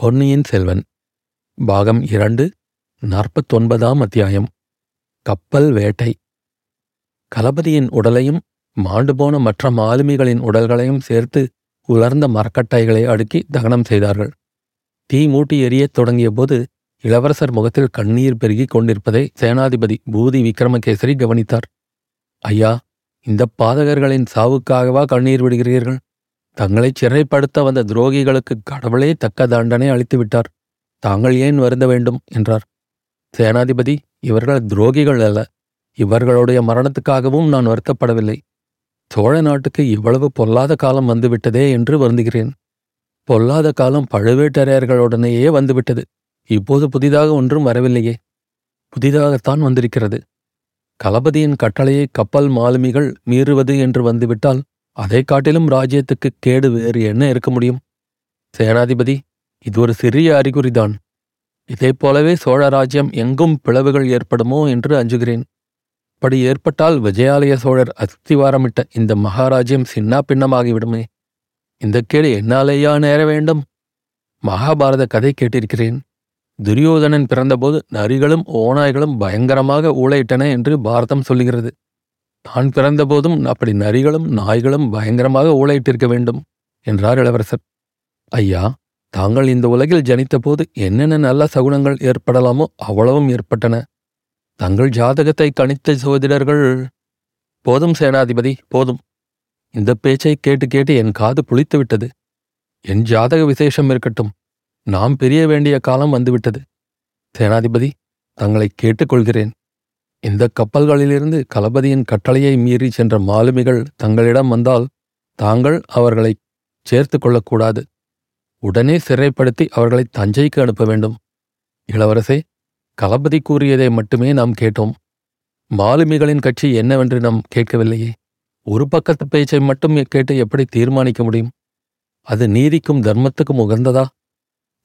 பொன்னியின் செல்வன் பாகம் 2 49 அத்தியாயம். கப்பல் வேட்டை. கலபதியின் உடலையும் மாண்டுபோன மற்ற மாலுமிகளின் உடல்களையும் சேர்த்து உலர்ந்த மரக்கட்டைகளை அடுக்கி தகனம் செய்தார்கள். தீ மூட்டி எரியத் தொடங்கிய போது இளவரசர் முகத்தில் கண்ணீர் பெருகி கொண்டிருப்பதை சேனாதிபதி பூதி விக்ரமகேசரி கவனித்தார். ஐயா, இந்த பாதகர்களின் சாவுக்காகவா கண்ணீர் விடுகிறீர்கள்? தங்களை சிறைப்படுத்த வந்த துரோகிகளுக்கு கடவுளே தக்க தண்டனை அளித்துவிட்டார். தாங்கள் ஏன் வருந்த வேண்டும் என்றார். சேனாதிபதி, இவர்கள் துரோகிகள் அல்ல. இவர்களுடைய மரணத்துக்காகவும் நான் வருத்தப்படவில்லை. சோழ நாட்டுக்கு இவ்வளவு பொல்லாத காலம் வந்துவிட்டதே என்று வருந்துகிறேன். பொல்லாத காலம் பழுவேட்டரையர்களுடனேயே வந்துவிட்டது. இப்போது புதிதாக ஒன்றும் வரவில்லையே. புதிதாகத்தான் வந்திருக்கிறது. கலபதியின் கட்டளையை கப்பல் மாலுமிகள் மீறுவது என்று வந்துவிட்டால் அதை காட்டிலும் ராஜ்யத்துக்கு கேடு வேறு என்ன இருக்க முடியும்? சேனாதிபதி, இது ஒரு சிறிய அறிகுறிதான். இதைப்போலவே சோழ ராஜ்யம் எங்கும் பிளவுகள் ஏற்படுமோ என்று அஞ்சுகிறேன். அப்படி ஏற்பட்டால் விஜயாலய சோழர் அஸ்திவாரமிட்ட இந்த மகாராஜ்யம் சின்னா பின்னமாகிவிடுமே. இந்த கேடு என்னாலேயா நேர வேண்டும்? மகாபாரத கதை கேட்டிருக்கிறேன். துரியோதனன் பிறந்தபோது நரிகளும் ஓநாய்களும் பயங்கரமாக ஊளையிட்டன என்று பாரதம் சொல்லுகிறது. தான் பிறந்தபோதும் அப்படி நரிகளும் நாய்களும் பயங்கரமாக ஊளையிட்டிருக்க வேண்டும் என்றார் இளவரசர். ஐயா, தாங்கள் இந்த உலகில் ஜனித்தபோது என்னென்ன நல்ல சகுனங்கள் ஏற்படலாமோ அவ்வளவும் ஏற்பட்டன. தங்கள் ஜாதகத்தை கணித்த சோதிடர்கள். போதும் சேனாதிபதி, போதும். இந்த பேச்சை கேட்டு கேட்டு என் காது புளித்துவிட்டது. என் ஜாதக விசேஷம் இருக்கட்டும். நாம் பிரிய வேண்டிய காலம் வந்துவிட்டது. சேனாதிபதி, தங்களை கேட்டுக்கொள்கிறேன். இந்த கப்பல்களிலிருந்து கலபதியின் கட்டளையை மீறி சென்ற மாலுமிகள் தங்களிடம் வந்தால் தாங்கள் அவர்களை சேர்த்து கொள்ளக்கூடாது. உடனே சிறைப்படுத்தி அவர்களை தஞ்சைக்கு அனுப்ப வேண்டும். இளவரசே, கலபதி கூறியதை மட்டுமே நாம் கேட்டோம். மாலுமிகளின் கட்சி என்னவென்று நாம் கேட்கவில்லையே. ஒரு பக்கத்து பேச்சை மட்டும் கேட்டு எப்படி தீர்மானிக்க முடியும்? அது நீதிக்கும் தர்மத்துக்கும் உகந்ததா?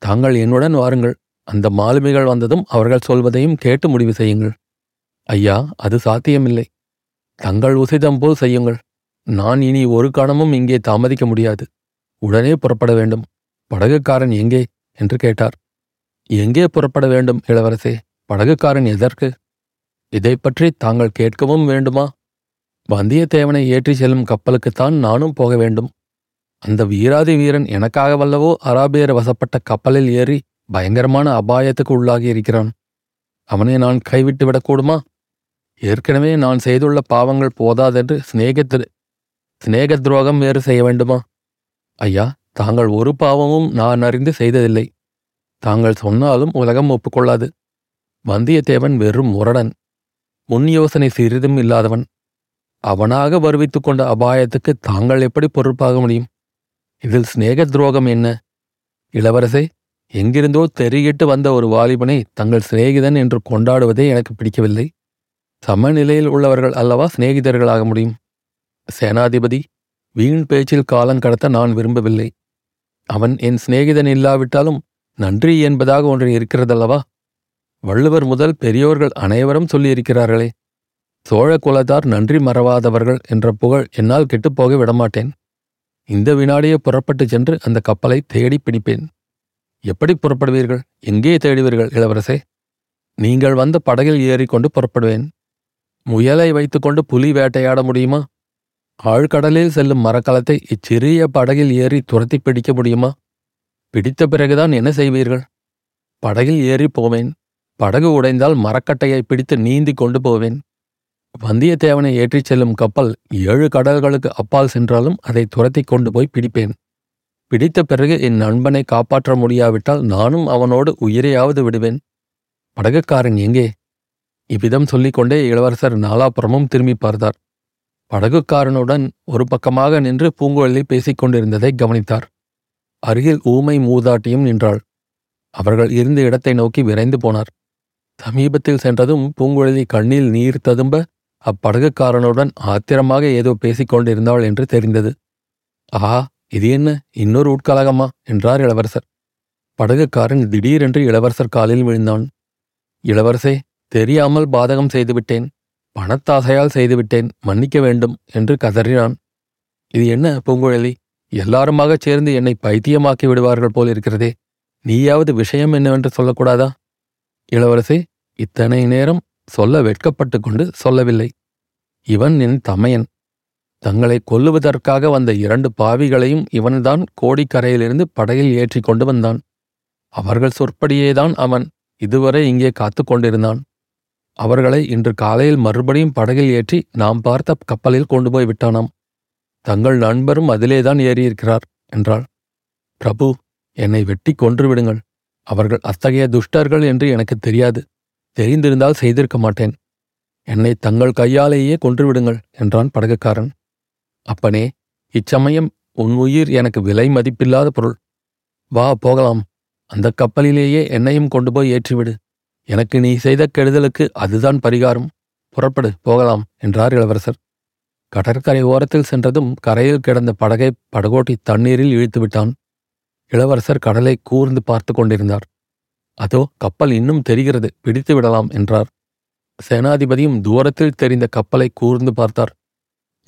தாங்கள் என்னுடன் வாருங்கள். அந்த மாலுமிகள் வந்ததும் அவர்கள் சொல்வதையும் கேட்டு முடிவு செய்யுங்கள். ஐயா, அது சாத்தியமில்லை. தங்கள் உசிதம் போல் செய்யுங்கள். நான் இனி ஒரு கணமும் இங்கே தாமதிக்க முடியாது. உடனே புறப்பட வேண்டும். படகுக்காரன் எங்கே என்று கேட்டார். எங்கே புறப்பட வேண்டும் இளவரசே? படகுக்காரன் எதற்கு? இதை பற்றி தாங்கள் கேட்கவும் வேண்டுமா? வந்தியத்தேவனை ஏற்றி செல்லும் கப்பலுக்குத்தான் நானும் போக வேண்டும். அந்த வீராதி வீரன் எனக்காக வல்லவோ அராபியர் வசப்பட்ட கப்பலில் ஏறி பயங்கரமான அபாயத்துக்கு உள்ளாகி இருக்கிறான். அவனை நான் கைவிட்டு விடக்கூடுமா? ஏற்கனவே நான் செய்துள்ள பாவங்கள் போதாதென்று சிநேக துரோகம் வேறு செய்ய வேண்டுமா? ஐயா, தாங்கள் ஒரு பாவமும் நான் அறிந்து செய்ததில்லை. தாங்கள் சொன்னாலும் உலகம் ஒப்புக்கொள்ளாது. வந்தியத்தேவன் வெறும் முரடன், முன் யோசனை சிறிதும் இல்லாதவன். அவனாக வருவித்து கொண்ட அபாயத்துக்கு தாங்கள் எப்படி பொறுப்பாக முடியும்? இதில் சிநேக துரோகம் என்ன? இளவரசே, எங்கிருந்தோ தெரிகிட்டு வந்த ஒரு வாலிபனை தங்கள் சிநேகிதன் என்று கொண்டாடுவதே எனக்கு பிடிக்கவில்லை. சமநிலையில் உள்ளவர்கள் அல்லவா சிநேகிதர்களாக முடியும்? சேனாதிபதி, வீண் பேச்சில் காலம் கடத்த நான் விரும்பவில்லை. அவன் என் சிநேகிதன் இல்லாவிட்டாலும் நன்றி என்பதாக ஒன்று இருக்கிறதல்லவா? வள்ளுவர் முதல் பெரியோர்கள் அனைவரும் சொல்லியிருக்கிறார்களே, சோழ குலத்தார் நன்றி மறவாதவர்கள் என்ற புகழ் என்னால் கெட்டுப்போக விடமாட்டேன். இந்த வினாடியே புறப்பட்டு சென்று அந்த கப்பலை தேடி பிடிப்பேன். எப்படி புறப்படுவீர்கள்? எங்கே தேடுவீர்கள் இளவரசே? நீங்கள் வந்த படகில் ஏறிக்கொண்டு புறப்படுவேன். முயலை வைத்துக்கொண்டு புலி வேட்டையாட முடியுமா? ஆழ்கடலில் செல்லும் மரக்கலத்தை இச்சிறிய படகில் ஏறி துரத்தி பிடிக்க முடியுமா? பிடித்த பிறகுதான் என்ன செய்வீர்கள்? படகில் ஏறி போவேன். படகு உடைந்தால் மரக்கட்டையை பிடித்து நீந்தி கொண்டு போவேன். வந்தியத்தேவனை ஏற்றிச் செல்லும் கப்பல் 7 கடல்களுக்கு அப்பால் சென்றாலும் அதை துரத்தி கொண்டு போய் பிடிப்பேன். பிடித்த பிறகு என் நண்பனை காப்பாற்ற முடியாவிட்டால் நானும் அவனோடு உயிரையாவது விடுவேன். படகுக்காரன் எங்கே? இவ்விதம் சொல்லிக்கொண்டே இளவரசர் நாலாபுறமும் திரும்பி பார்த்தார். படகுக்காரனுடன் ஒரு பக்கமாக நின்று பூங்குழலி பேசிக்கொண்டிருந்ததை கவனித்தார். அருகில் ஊமை மூதாட்டியும் நின்றாள். அவர்கள் இருந்த இடத்தை நோக்கி விரைந்து போனார். சமீபத்தில் சென்றதும் பூங்குழலி கண்ணில் நீர் ததும்ப அப்படகுக்காரனுடன் ஆத்திரமாக ஏதோ பேசிக்கொண்டிருந்தாள் என்று தெரிந்தது. ஆஹா, இது என்ன இன்னொரு உட்கலகமா என்றார் இளவரசர். படகுக்காரன் திடீரென்று இளவரசர் காலில் விழுந்தான். இளவரசே, தெரியாமல் பாதகம் செய்துவிட்டேன். பணத்தாசையால் செய்துவிட்டேன். மன்னிக்க வேண்டும் என்று கதறினான். இது என்ன பூங்குழலி, எல்லாருமாக சேர்ந்து என்னை பைத்தியமாக்கி விடுவார்கள் போலிருக்கிறதே. நீயாவது விஷயம் என்னவென்று சொல்லக்கூடாதா? இளவரசே, இத்தனை நேரம் சொல்ல வெட்கப்பட்டு கொண்டு சொல்லவில்லை. இவன் என் தமையன். தங்களை கொல்லுவதற்காக வந்த 2 பாவிகளையும் இவன்தான் கோடிக்கரையிலிருந்து படையில் ஏற்றி கொண்டு வந்தான். அவர்கள் சொற்படியேதான் அவன் இதுவரை இங்கே காத்து கொண்டிருந்தான். அவர்களை இன்று காலையில் மறுபடியும் படகில் ஏற்றி நாம் பார்த்த கப்பலில் கொண்டு போய் விட்டானாம். தங்கள் நண்பரும் அதிலேதான் ஏறியிருக்கிறார் என்றாள். பிரபு, என்னை வெட்டி கொன்று விடுங்கள். அவர்கள் அத்தகைய துஷ்டர்கள் என்று எனக்கு தெரியாது. தெரிந்திருந்தால் செய்திருக்க மாட்டேன். என்னை தங்கள் கையாலேயே கொன்றுவிடுங்கள் என்றான் படகுக்காரன். அப்பனே, இச்சமயம் உன் உயிர் எனக்கு விலை மதிப்பில்லாத பொருள். வா, போகலாம். அந்த கப்பலிலேயே என்னையும் கொண்டு போய் ஏற்றிவிடு. எனக்கு நீ செய்த கெடுதலுக்கு அதுதான் பரிகாரம். புறப்படு, போகலாம் என்றார் இளவரசர். கடற்கரை ஓரத்தில் சென்றதும் கரையில் கிடந்த படகை படகோட்டி தண்ணீரில் இழுத்துவிட்டான். இளவரசர் கடலை கூர்ந்து பார்த்து கொண்டிருந்தார். அதோ கப்பல் இன்னும் தெரிகிறது, பிடித்து விடலாம் என்றார். சேனாதிபதியும் தூரத்தில் தெரிந்த கப்பலை கூர்ந்து பார்த்தார்.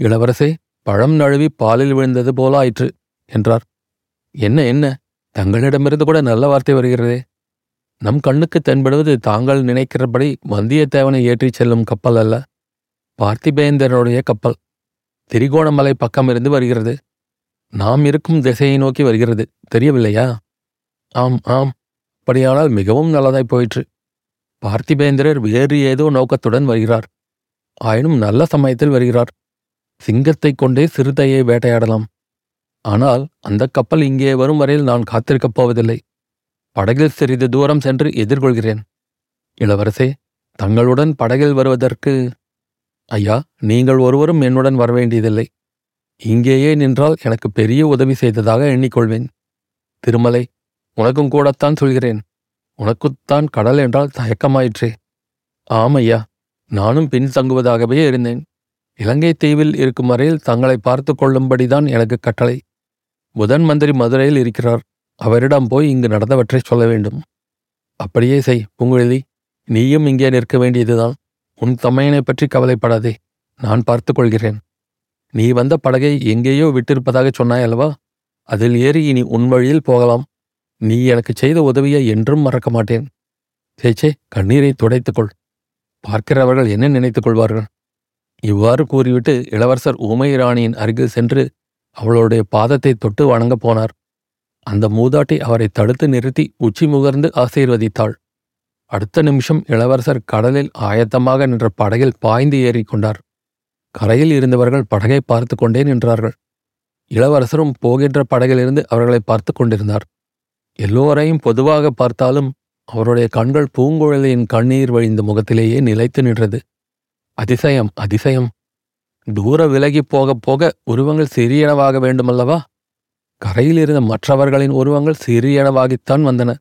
இளவரசே, பழம் நழுவி பாலில் விழுந்தது போல ஆயிற்று என்றார். என்ன என்ன, தங்களிடமிருந்து கூட நல்ல வார்த்தை வருகிறதே. நம் கண்ணுக்கு தென்படுவது தாங்கள் நினைக்கிறபடி வந்தியத்தேவனை ஏற்றிச் செல்லும் கப்பல் அல்ல, பார்த்திபேந்திரனுடைய கப்பல். திரிகோணமலை பக்கமிருந்து வருகிறது. நாம் இருக்கும் திசையை நோக்கி வருகிறது. தெரியவில்லையா? ஆம் ஆம். அப்படியானால் மிகவும் நல்லதாய் போயிற்று. பார்த்திபேந்திரர் வேறு ஏதோ நோக்கத்துடன் வருகிறார். ஆயினும் நல்ல சமயத்தில் வருகிறார். சிங்கத்தை கொண்டே சிறுத்தையை வேட்டையாடலாம். ஆனால் அந்த கப்பல் இங்கே வரும் வரையில் நான் காத்திருக்கப் போவதில்லை. படகில் சிறிது தூரம் சென்று எதிர்கொள்கிறேன். இளவரசே, தங்களுடன் படகில் வருவதற்கு... ஐயா, நீங்கள் ஒருவரும் என்னுடன் வரவேண்டியதில்லை. இங்கேயே நின்றால் எனக்கு பெரிய உதவி செய்ததாக எண்ணிக்கொள்வேன். திருமலை, உனக்கும் கூடத்தான் சொல்கிறேன். உனக்குத்தான் கடல் என்றால் தயக்கமாயிற்றே. ஆமையா, நானும் பின்தங்குவதாகவே இருந்தேன். இலங்கை தீவில் இருக்கும் வரையில் தங்களை பார்த்து கொள்ளும்படிதான் எனக்கு கட்டளை. புதன் மந்திரி மதுரையில் இருக்கிறார். அவரிடம் போய் இங்கு நடந்தவற்றை சொல்ல வேண்டும். அப்படியே செய். பூங்குழலி, நீயும் இங்கே நிற்க வேண்டியதுதான். உன் தமையனை பற்றி கவலைப்படாதே, நான் பார்த்து கொள்கிறேன். நீ வந்த படகை எங்கேயோ விட்டிருப்பதாக சொன்னாய் அல்லவா? அதில் ஏறி இனி உன் வழியில் போகலாம். நீ எனக்கு செய்த உதவியை என்றும் மறக்க மாட்டேன். சேச்சே, கண்ணீரை துடைத்துக்கொள். பார்க்கிறவர்கள் என்ன நினைத்துக் கொள்வார்கள்? இவ்வாறு கூறிவிட்டு இளவரசர் உமை ராணியின் அருகில் சென்று அவளுடைய பாதத்தை தொட்டு வணங்கப் போனார். அந்த மூதாட்டி அவரை தடுத்து நிறுத்தி உச்சி முகர்ந்து ஆசீர்வதித்தாள். அடுத்த நிமிஷம் இளவரசர் கடலில் ஆயத்தமாக நின்ற படகில் பாய்ந்து ஏறிக்கொண்டார். கரையில் இருந்தவர்கள் படகை பார்த்து கொண்டே நின்றார்கள். இளவரசரும் போகின்ற படகிலிருந்து அவர்களை பார்த்து கொண்டிருந்தார். எல்லோரையும் பொதுவாக பார்த்தாலும் அவருடைய கண்கள் பூங்குழலியின் கண்ணீர் வழிந்த முகத்திலேயே நிலைத்து நின்றது. அதிசயம், அதிசயம். தூர விலகி போக போக உருவங்கள் சிறியனவாக வேண்டுமல்லவா? கரையில் இருந்த மற்றவர்களின் உருவங்கள் சிறியனவாகித்தான் வந்தன.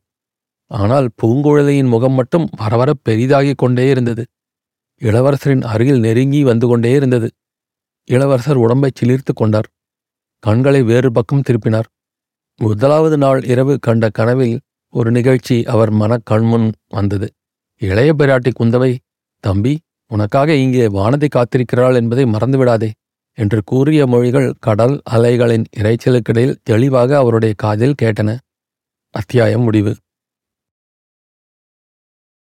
ஆனால் பூங்குழலியின் முகம் மட்டும் வரவர பெரிதாகிக் கொண்டே இருந்தது. இளவரசரின் அருகில் நெருங்கி வந்து கொண்டே இருந்தது. இளவரசர் உடம்பை சிலிர்த்து கொண்டார். கண்களை வேறு பக்கம் திருப்பினார். முதலாவது நாள் இரவு கண்ட கனவில் ஒரு நிகழ்ச்சி அவர் மனக்கண்முன் வந்தது. இளைய பிராட்டி குந்தவை, தம்பி, உனக்காக இங்கே வானதி காத்திருக்கிறாள் என்பதை மறந்துவிடாதே என்று கூறிய மொழிகள் கடல் அலைகளின் இரைச்சலுக்கிடையில் தெளிவாக அவருடைய காதில் கேட்டன. அத்தியாயம் முடிவு.